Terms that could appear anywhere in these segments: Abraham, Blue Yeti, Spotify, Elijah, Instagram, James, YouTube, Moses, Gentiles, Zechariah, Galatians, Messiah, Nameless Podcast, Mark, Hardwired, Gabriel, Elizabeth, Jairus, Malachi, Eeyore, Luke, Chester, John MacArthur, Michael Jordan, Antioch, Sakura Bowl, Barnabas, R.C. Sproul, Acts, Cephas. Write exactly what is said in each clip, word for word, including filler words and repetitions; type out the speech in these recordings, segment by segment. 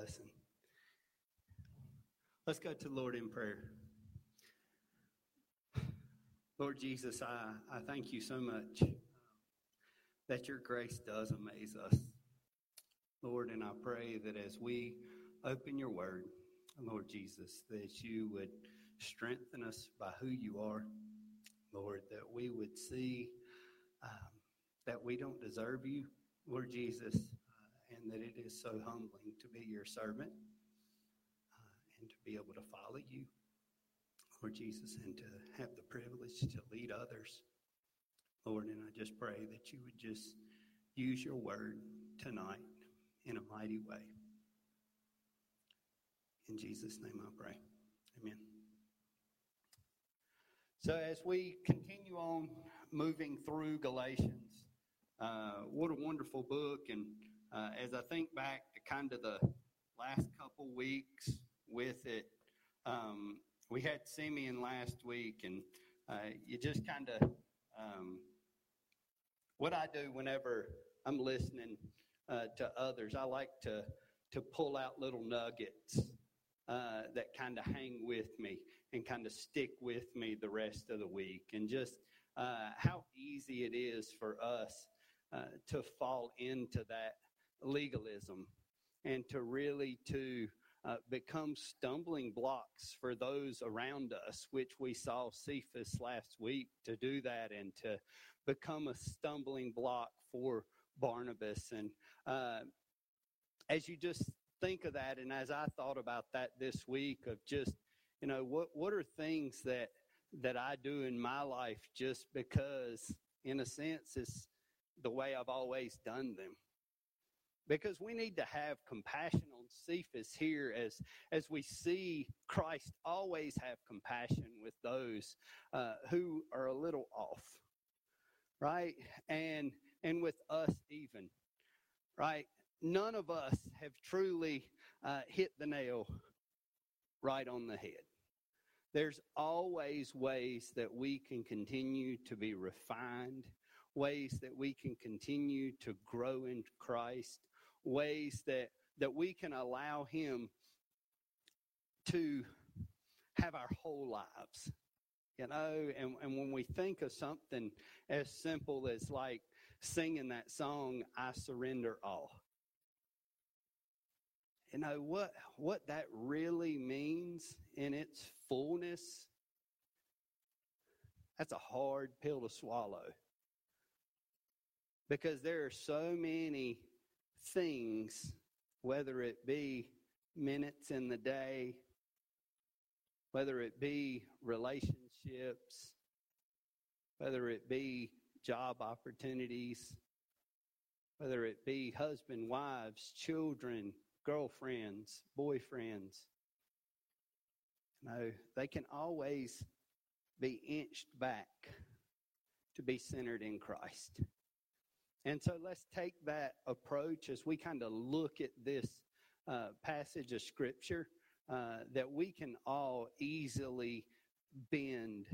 lesson. Let's go to the Lord in prayer. Lord Jesus, I, I thank you so much that your grace does amaze us, Lord, and I pray that as we open your word, Lord Jesus, that you would strengthen us by who you are, Lord, that we would see um, that we don't deserve you, Lord Jesus, uh, and that it is so humbling to be your servant uh, and to be able to follow you, Lord Jesus, and to have the privilege to lead others, Lord. And I just pray that you would just use your word tonight in a mighty way. In Jesus' name I pray. Amen. So as we continue on moving through Galatians, uh, what a wonderful book. And uh, as I think back to kind of the last couple weeks with it, um, we had Simeon last week, and uh, you just kind of, um, what I do whenever I'm listening uh, to others, I like to, to pull out little nuggets uh, that kind of hang with me and kind of stick with me the rest of the week, and just uh, how easy it is for us uh, to fall into that legalism and to really to... Uh, become stumbling blocks for those around us, which we saw Cephas last week to do that and to become a stumbling block for Barnabas. And uh, as you just think of that, and as I thought about that this week of just, you know, what what are things that that I do in my life just because, in a sense, it's the way I've always done them. Because we need to have compassion on Cephas here as, as we see Christ always have compassion with those uh, who are a little off, right? And and with us even, right? None of us have truly uh, hit the nail right on the head. There's always ways that we can continue to be refined, ways that we can continue to grow in Christ, ways that, that we can allow him to have our whole lives, you know. And, and when we think of something as simple as like singing that song, I Surrender All, you know, what, what that really means in its fullness, that's a hard pill to swallow. Because there are so many things, whether it be minutes in the day, whether it be relationships, whether it be job opportunities, whether it be husband, wives, children, girlfriends, boyfriends, you know, they can always be inched back to be centered in Christ. And so let's take that approach as we kind of look at this uh, passage of Scripture, uh, that we can all easily bend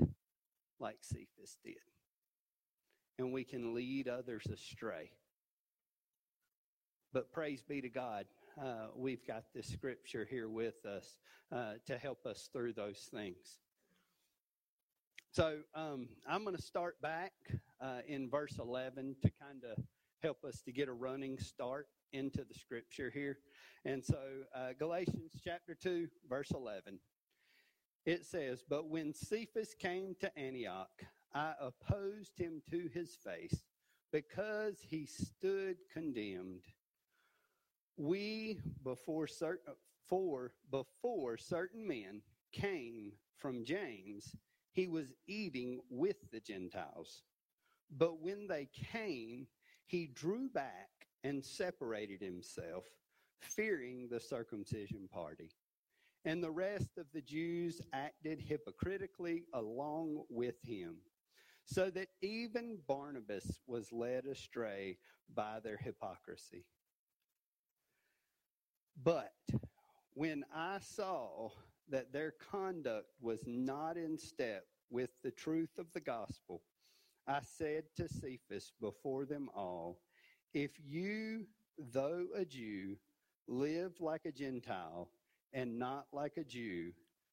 like Cephas did. And we can lead others astray. But praise be to God, uh, we've got this Scripture here with us uh, to help us through those things. So um, I'm going to start back uh, in verse eleven to kind of help us to get a running start into the Scripture here. And so uh, Galatians chapter two, verse eleven, it says, "But when Cephas came to Antioch, I opposed him to his face because he stood condemned. We before certain, for before certain men came from James, he was eating with the Gentiles. But when they came, he drew back and separated himself, fearing the circumcision party. And the rest of the Jews acted hypocritically along with him, so that even Barnabas was led astray by their hypocrisy. But when I saw that their conduct was not in step with the truth of the gospel, I said to Cephas before them all, if you, though a Jew, live like a Gentile and not like a Jew,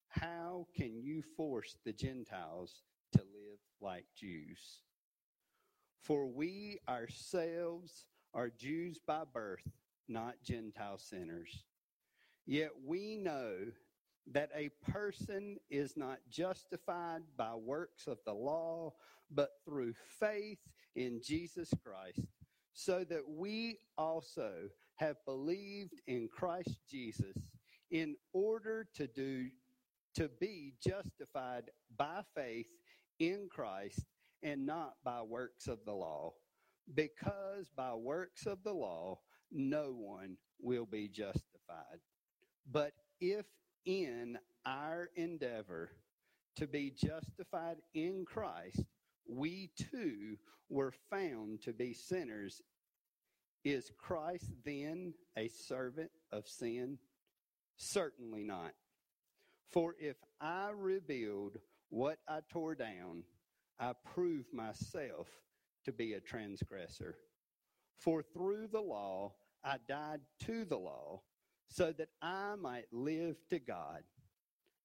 how can you force the Gentiles to live like Jews? For we ourselves are Jews by birth, not Gentile sinners. Yet we know that a person is not justified by works of the law, but through faith in Jesus Christ, so that we also have believed in Christ Jesus in order to do to be justified by faith in Christ and not by works of the law, because by works of the law no one will be justified. But if in our endeavor to be justified in Christ, we too were found to be sinners, is Christ then a servant of sin? Certainly not. For if I rebuild what I tore down, I prove myself to be a transgressor. For through the law I died to the law, so that I might live to God.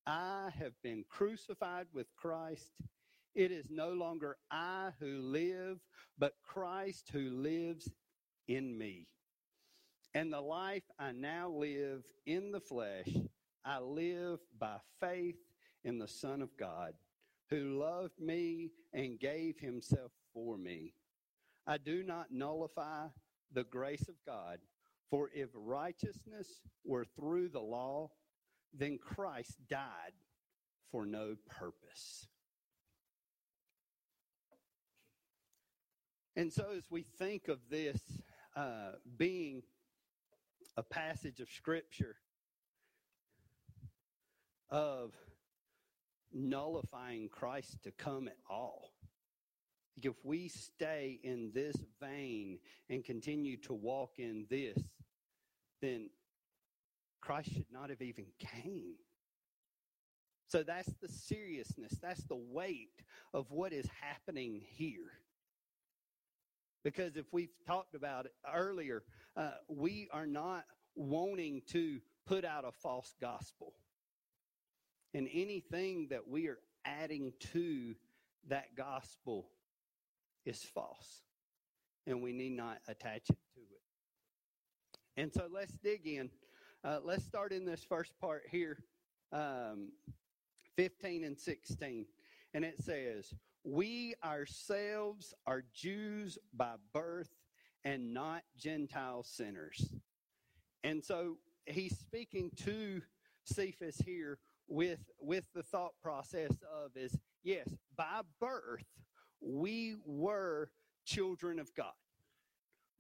I have been crucified with Christ. It is no longer I who live, but Christ who lives in me. And the life I now live in the flesh, I live by faith in the Son of God, who loved me and gave himself for me. I do not nullify the grace of God, for if righteousness were through the law, then Christ died for no purpose. And so as we think of this uh, being a passage of Scripture of nullifying Christ to come at all, if we stay in this vein and continue to walk in this, then Christ should not have even came. So that's the seriousness, that's the weight of what is happening here. Because if we've talked about it earlier, uh, we are not wanting to put out a false gospel. And anything that we are adding to that gospel is false, and we need not attach it to it. And so let's dig in. Uh, let's start in this first part here, um, fifteen and sixteen. And it says, we ourselves are Jews by birth and not Gentile sinners. And so he's speaking to Cephas here with, with the thought process of is, yes, by birth, we were children of God.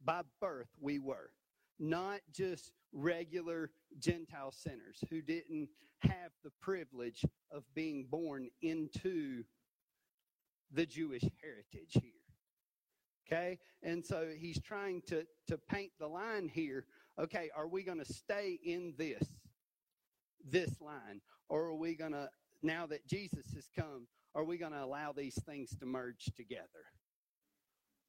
By birth, we were. Not just regular Gentile sinners who didn't have the privilege of being born into the Jewish heritage here. Okay? And so he's trying to, to paint the line here. Okay, are we going to stay in this, this line? Or are we going to, now that Jesus has come, are we going to allow these things to merge together?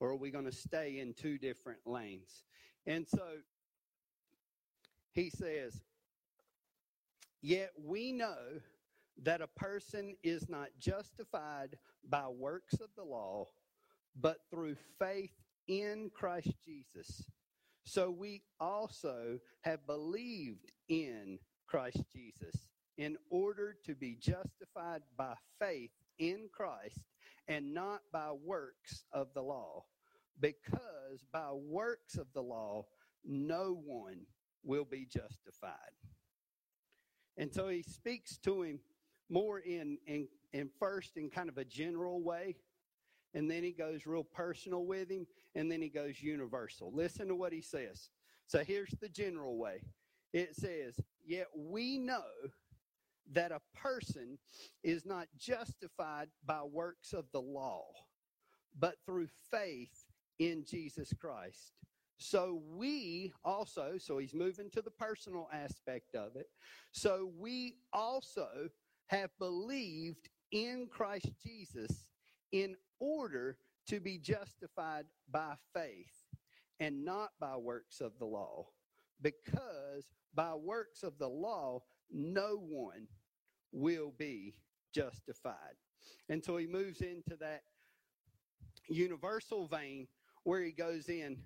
Or are we going to stay in two different lanes? And so he says, yet we know that a person is not justified by works of the law, but through faith in Christ Jesus. So we also have believed in Christ Jesus in order to be justified by faith in Christ and not by works of the law, because by works of the law, no one will be justified. And so he speaks to him more in, in, in first in kind of a general way, and then he goes real personal with him, and then he goes universal. Listen to what he says. So here's the general way. It says, yet we know that a person is not justified by works of the law, but through faith in Jesus Christ. So we also, so he's moving to the personal aspect of it, so we also have believed in Christ Jesus in order to be justified by faith and not by works of the law, because by works of the law, no one will be justified. And so he moves into that universal vein where he goes in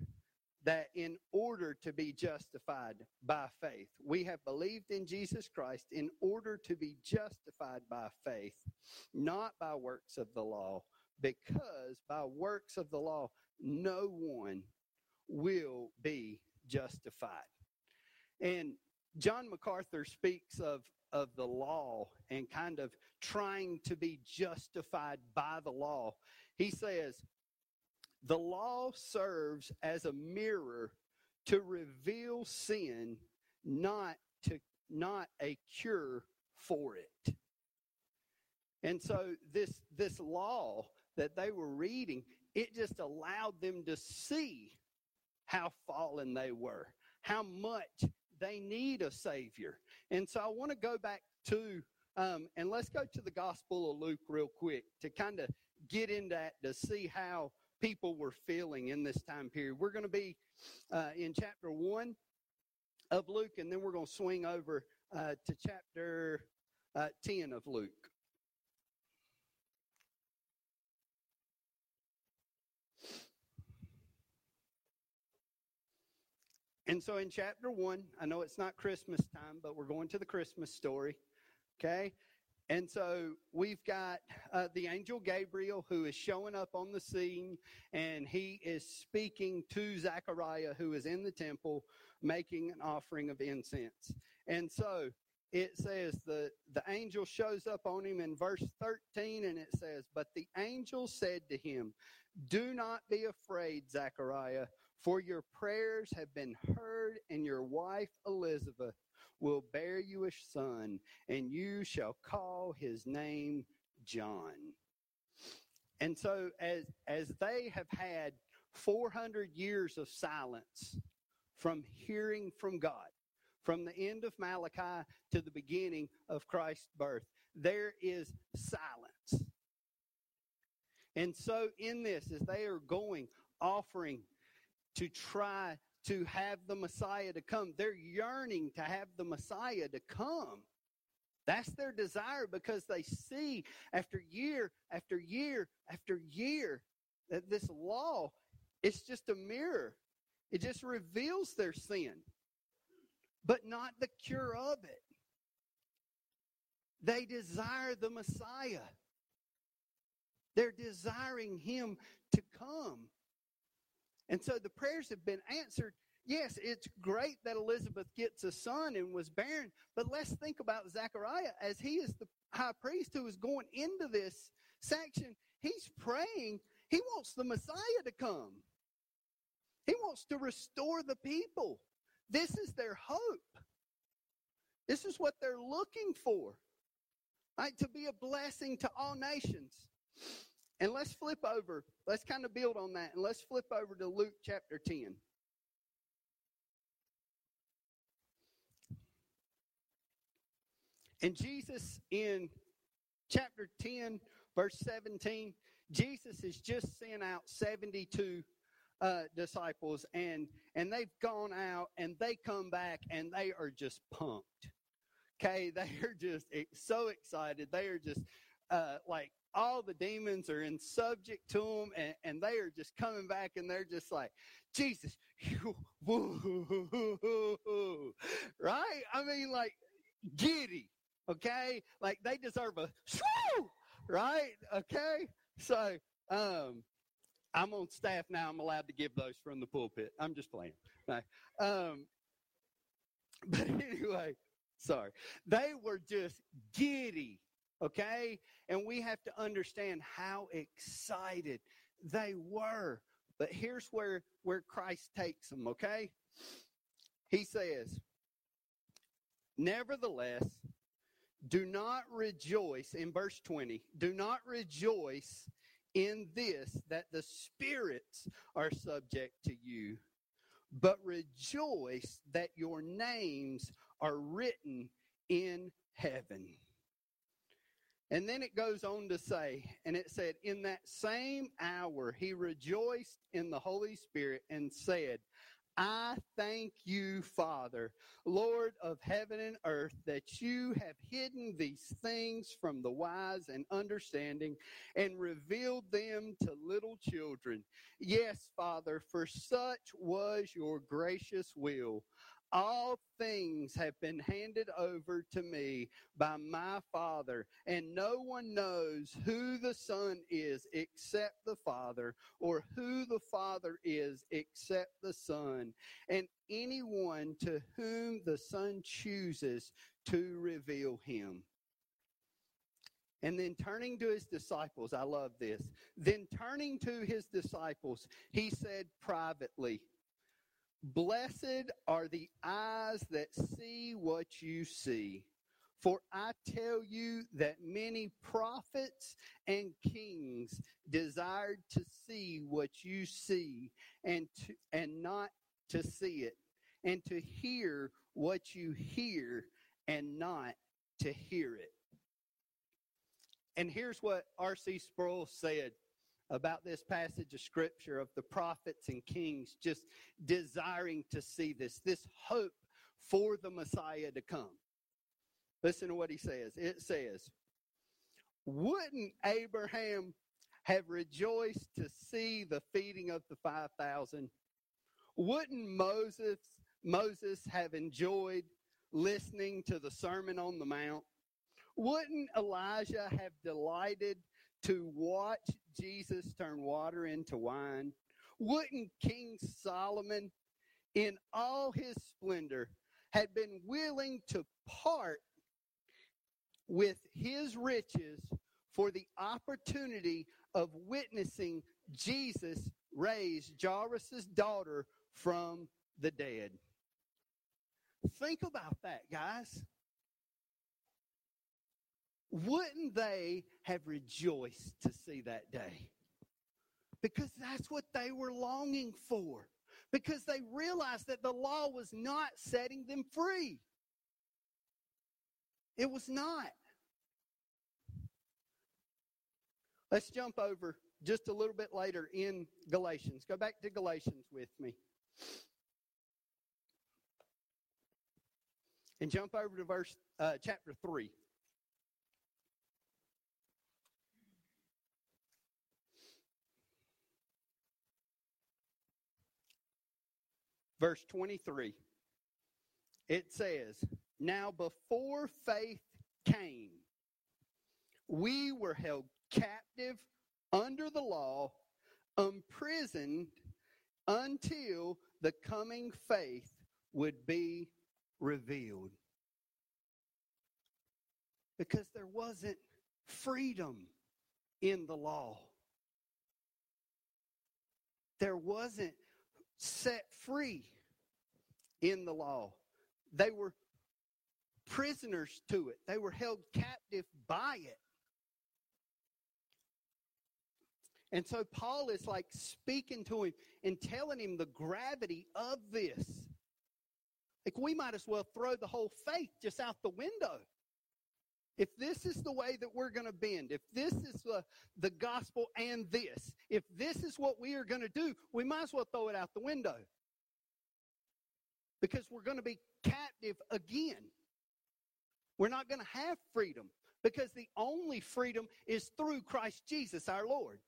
that in order to be justified by faith, we have believed in Jesus Christ in order to be justified by faith, not by works of the law, because by works of the law, no one will be justified. And John MacArthur speaks of, of the law and kind of trying to be justified by the law. He says, the law serves as a mirror to reveal sin, not to not a cure for it. And so this this law that they were reading, it just allowed them to see how fallen they were, how much they need a Savior. And so I want to go back to, um, and let's go to the Gospel of Luke real quick to kind of get in that to see how people were feeling in this time period. We're going to be uh, in chapter one of Luke, and then we're going to swing over uh, to chapter uh, ten of Luke. And so in chapter one, I know it's not Christmas time, but we're going to the Christmas story, okay? And so we've got uh, the angel Gabriel who is showing up on the scene, and he is speaking to Zechariah, who is in the temple, making an offering of incense. And so it says the, the angel shows up on him in verse thirteen, and it says, but the angel said to him, do not be afraid, Zechariah, for your prayers have been heard, and your wife Elizabeth will bear you a son, and you shall call his name John. And so as as they have had four hundred years of silence from hearing from God, from the end of Malachi to the beginning of Christ's birth, there is silence. And so in this, as they are going, offering to try to have the Messiah to come. They're yearning to have the Messiah to come. That's their desire because they see after year after year after year that this law, it's just a mirror. It just reveals their sin, but not the cure of it. They desire the Messiah. They're desiring him to come. And so the prayers have been answered. Yes, it's great that Elizabeth gets a son and was barren, but let's think about Zechariah as he is the high priest who is going into this section. He's praying. He wants the Messiah to come. He wants to restore the people. This is their hope. This is what they're looking for, right? To be a blessing to all nations. And let's flip over. Let's kind of build on that. And let's flip over to Luke chapter ten. And Jesus in chapter ten, verse seventeen, Jesus has just sent out seventy-two uh, disciples. And, and they've gone out and they come back and they are just pumped. Okay, they are just so excited. They are just uh, like, all the demons are in subject to them, and, and they are just coming back, and they're just like, Jesus, right? I mean, like, giddy, okay? Like, they deserve a, right? Okay? So, um, I'm on staff now. I'm allowed to give those from the pulpit. I'm just playing. Right? Um, but anyway, sorry. They were just giddy. Okay? And we have to understand how excited they were. But here's where, where Christ takes them, okay? He says, nevertheless, do not rejoice, in verse twenty, do not rejoice in this, that the spirits are subject to you, but rejoice that your names are written in heaven. And then it goes on to say, and it said, in that same hour he rejoiced in the Holy Spirit and said, I thank you, Father, Lord of heaven and earth, that you have hidden these things from the wise and understanding and revealed them to little children. Yes, Father, for such was your gracious will. All things have been handed over to me by my Father, and no one knows who the Son is except the Father, or who the Father is except the Son, and anyone to whom the Son chooses to reveal him. And then turning to his disciples, I love this. Then turning to his disciples, he said privately, "Blessed are the eyes that see what you see. For I tell you that many prophets and kings desired to see what you see and to, and not to see it, and to hear what you hear and not to hear it." And here's what R C Sproul said about this passage of scripture of the prophets and kings just desiring to see this, this hope for the Messiah to come. Listen to what he says. It says, "Wouldn't Abraham have rejoiced to see the feeding of the five thousand? Wouldn't Moses, Moses have enjoyed listening to the Sermon on the Mount? Wouldn't Elijah have delighted to watch Jesus turn water into wine? Wouldn't King Solomon, in all his splendor, have been willing to part with his riches for the opportunity of witnessing Jesus raise Jairus' daughter from the dead?" Think about that, guys. Wouldn't they have rejoiced to see that day? Because that's what they were longing for. Because they realized that the law was not setting them free. It was not. Let's jump over just a little bit later in Galatians. Go back to Galatians with me. And jump over to verse uh, chapter three. Verse twenty-three, it says, "Now before faith came, we were held captive under the law, imprisoned until the coming faith would be revealed." Because there wasn't freedom in the law. There wasn't set free in the law. They were prisoners to it. They were held captive by it. And so Paul is like speaking to him and telling him the gravity of this. Like, we might as well throw the whole faith just out the window. If this is the way that we're going to bend, if this is the, the gospel and this, if this is what we are going to do, we might as well throw it out the window. Because we're going to be captive again. We're not going to have freedom. Because the only freedom is through Christ Jesus our Lord.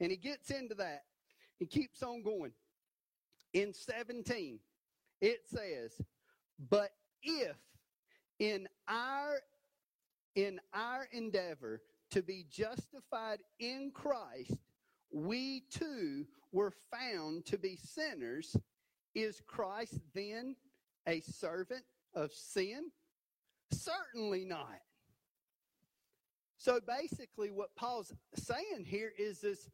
And he gets into that. He keeps on going. In seventeen, it says, "But if in our In our endeavor to be justified in Christ, we too were found to be sinners. Is Christ then a servant of sin? Certainly not." So basically what Paul's saying here is this: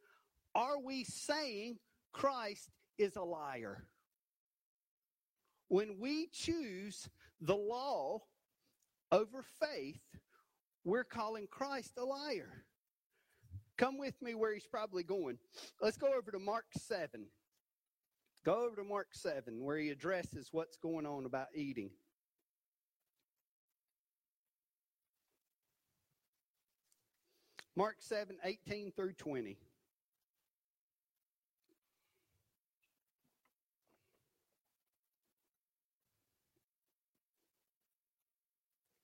are we saying Christ is a liar? When we choose the law over faith, we're calling Christ a liar. Come with me where he's probably going. Let's go over to Mark seven. Go over to Mark seven, where he addresses what's going on about eating. Mark seven, eighteen through twenty.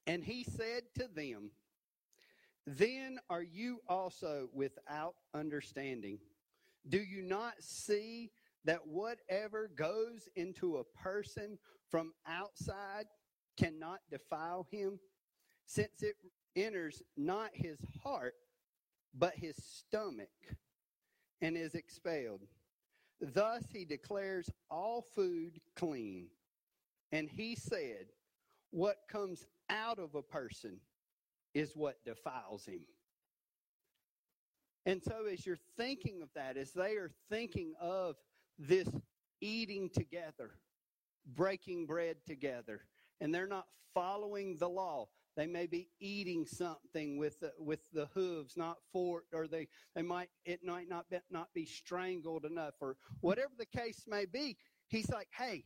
And he said to them, "Then are you also without understanding? Do you not see that whatever goes into a person from outside cannot defile him, since it enters not his heart, but his stomach, and is expelled? Thus he declares all food clean." And he said, "What comes out of a person is what defiles him." And so as you're thinking of that, as they are thinking of this eating together, breaking bread together, and they're not following the law. They may be eating something with the, with the hooves not forked, or they, they might it might not be, not be strangled enough, or whatever the case may be. He's like, "Hey,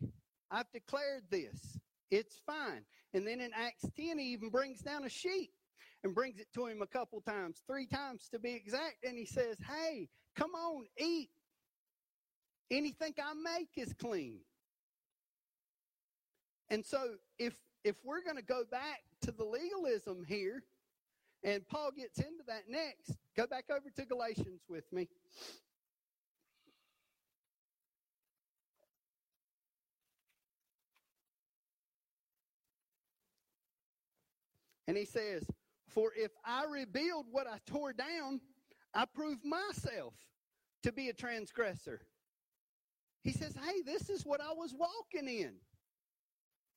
I've declared this. It's fine." And then in Acts ten, he even brings down a sheep and brings it to him a couple times, three times to be exact. And he says, "Hey, come on, eat. Anything I make is clean." And so if if we're going to go back to the legalism here, and Paul gets into that next, go back over to Galatians with me. And he says, "For if I rebuild what I tore down, I prove myself to be a transgressor." He says, "Hey, this is what I was walking in.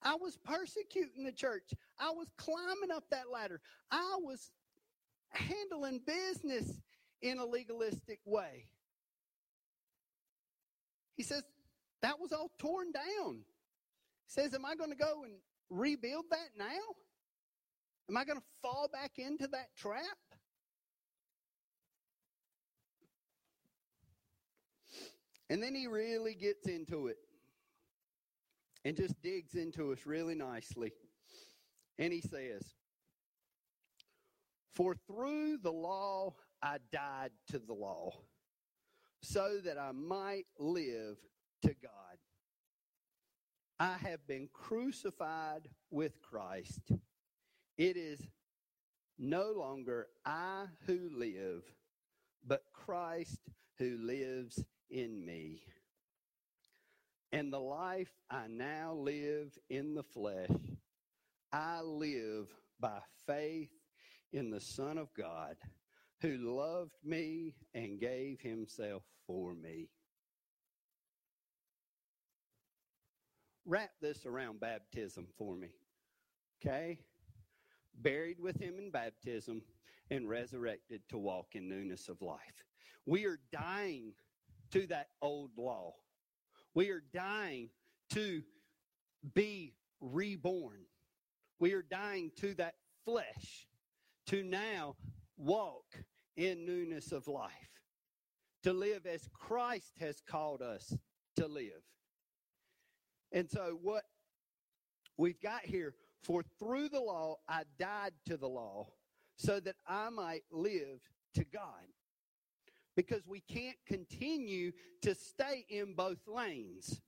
I was persecuting the church. I was climbing up that ladder. I was handling business in a legalistic way." He says, "That was all torn down." He says, "Am I going to go and rebuild that now? Am I going to fall back into that trap?" And then he really gets into it and just digs into us really nicely. And he says, "For through the law I died to the law, so that I might live to God. I have been crucified with Christ. It is no longer I who live, but Christ who lives in me. And the life I now live in the flesh, I live by faith in the Son of God, who loved me and gave himself for me." Wrap this around baptism for me, okay? Buried with him in baptism and resurrected to walk in newness of life. We are dying to that old law. We are dying to be reborn. We are dying to that flesh to now walk in newness of life, to live as Christ has called us to live. And so what we've got here, "For through the law I died to the law, so that I might live to God." Because we can't continue to stay in both lanes.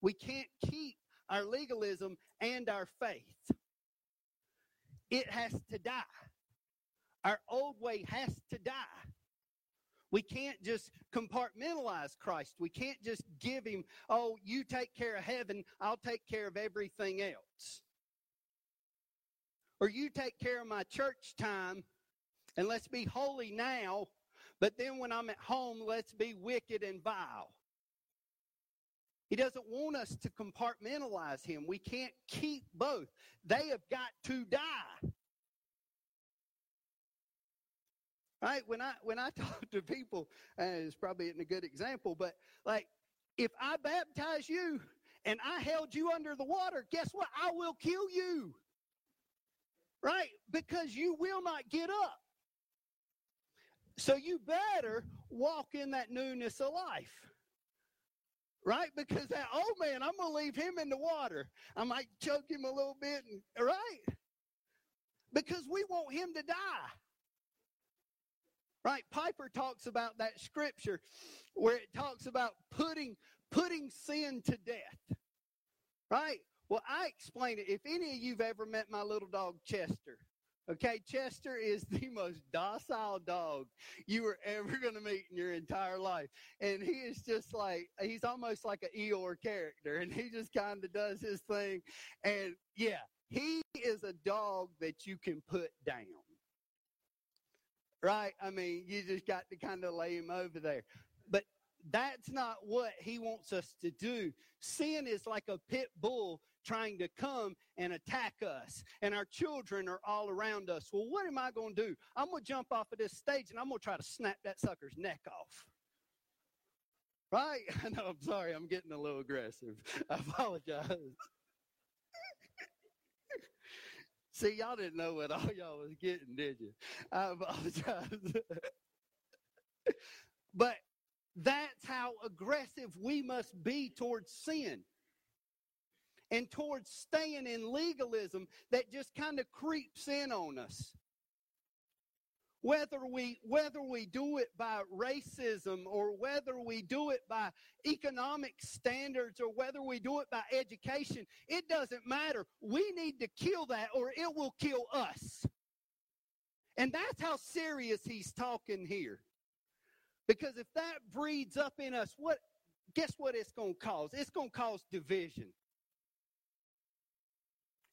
We can't keep our legalism and our faith. It has to die. Our old way has to die. We can't just compartmentalize Christ. We can't just give him, "Oh, you take care of heaven, I'll take care of everything else." Or, "You take care of my church time, and let's be holy now, but then when I'm at home, let's be wicked and vile." He doesn't want us to compartmentalize him. We can't keep both. They have got to die. Right? When I when I talk to people, uh, it's probably isn't a good example, but like, if I baptize you and I held you under the water, guess what? I will kill you. Right? Because you will not get up. So you better walk in that newness of life, right? Because that old man, I'm going to leave him in the water. I might choke him a little bit, and, right? Because we want him to die, right? Piper talks about that scripture where it talks about putting, putting sin to death, right? Well, I explained it. If any of you have ever met my little dog, Chester, okay, Chester is the most docile dog you are ever going to meet in your entire life. And he is just like, he's almost like an Eeyore character, and he just kind of does his thing. And, yeah, he is a dog that you can put down. Right? I mean, you just got to kind of lay him over there. But that's not what he wants us to do. Sin is like a pit bull trying to come and attack us, and our children are all around us. Well, what am I going to do? I'm going to jump off of this stage, and I'm going to try to snap that sucker's neck off. Right? I know, I'm sorry. I'm getting a little aggressive. I apologize. See, y'all didn't know what all y'all was getting, did you? I apologize. But that's how aggressive we must be towards sin and towards staying in legalism that just kind of creeps in on us. Whether we, whether we do it by racism or whether we do it by economic standards or whether we do it by education, it doesn't matter. We need to kill that or it will kill us. And that's how serious he's talking here. Because if that breeds up in us, what? Guess what it's going to cause? It's going to cause division.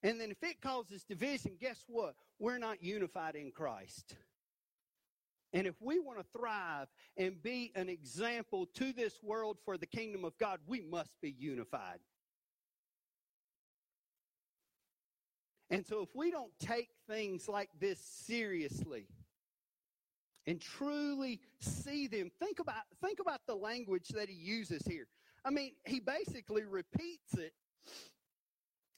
And then if it causes division, guess what? We're not unified in Christ. And if we want to thrive and be an example to this world for the kingdom of God, we must be unified. And so if we don't take things like this seriously and truly see them, think about, think about the language that he uses here. I mean, he basically repeats it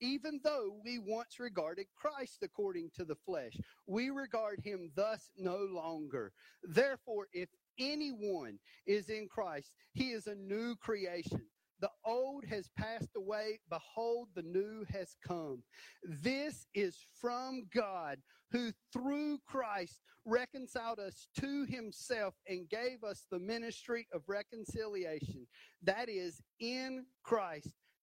Even though we once regarded Christ according to the flesh, we regard him thus no longer. Therefore, if anyone is in Christ, he is a new creation. The old has passed away. Behold, the new has come. This is from God, who through Christ reconciled us to himself and gave us the ministry of reconciliation. That is, in Christ,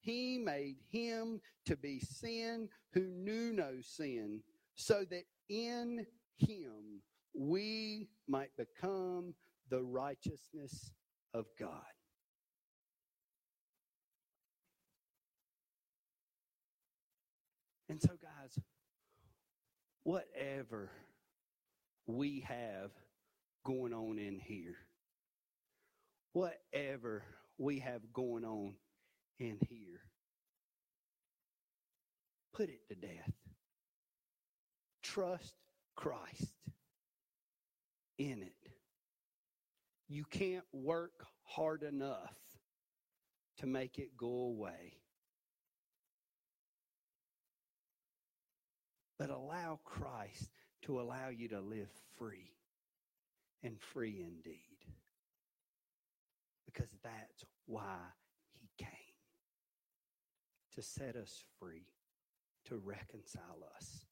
he made him to be sin who knew no sin, so that in him we might become the righteousness of God. And so, guys, whatever we have going on in here, whatever we have going on in here, put it to death. Trust Christ in it. You can't work hard enough to make it go away. But allow Christ to allow you to live free, and free indeed. Because that's why he came. To set us free, to reconcile us.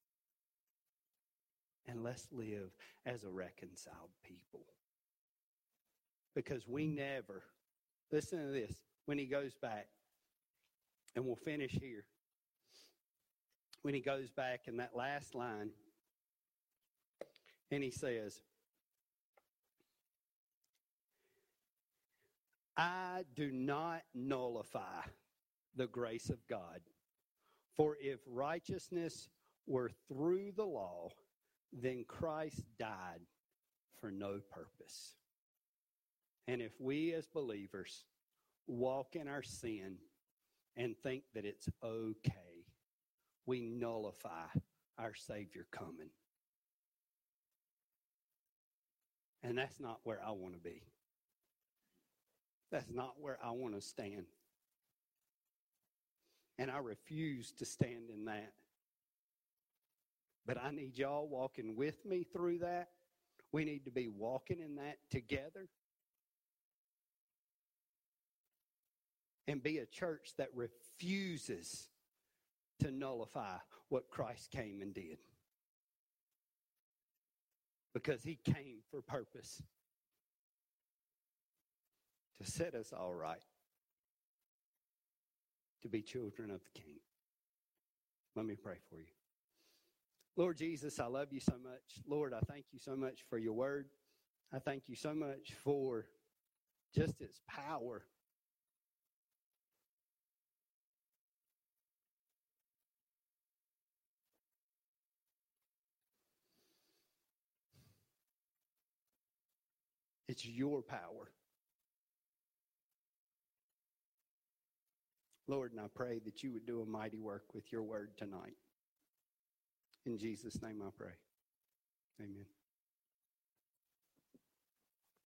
And let's live as a reconciled people. Because we never, listen to this, when he goes back, and we'll finish here. When he goes back in that last line, and he says, I do not nullify the grace of God. For if righteousness were through the law, then Christ died for no purpose. And if we as believers walk in our sin and think that it's okay, we nullify our Savior coming. And that's not where I want to be. That's not where I want to stand. And I refuse to stand in that. But I need y'all walking with me through that. We need to be walking in that together. And be a church that refuses to nullify what Christ came and did. Because he came for purpose. To set us all right. To be children of the King. Let me pray for you. Lord Jesus, I love you so much. Lord, I thank you so much for your word. I thank you so much for just its power. It's your power. Lord, and I pray that you would do a mighty work with your word tonight. In Jesus' name I pray. Amen.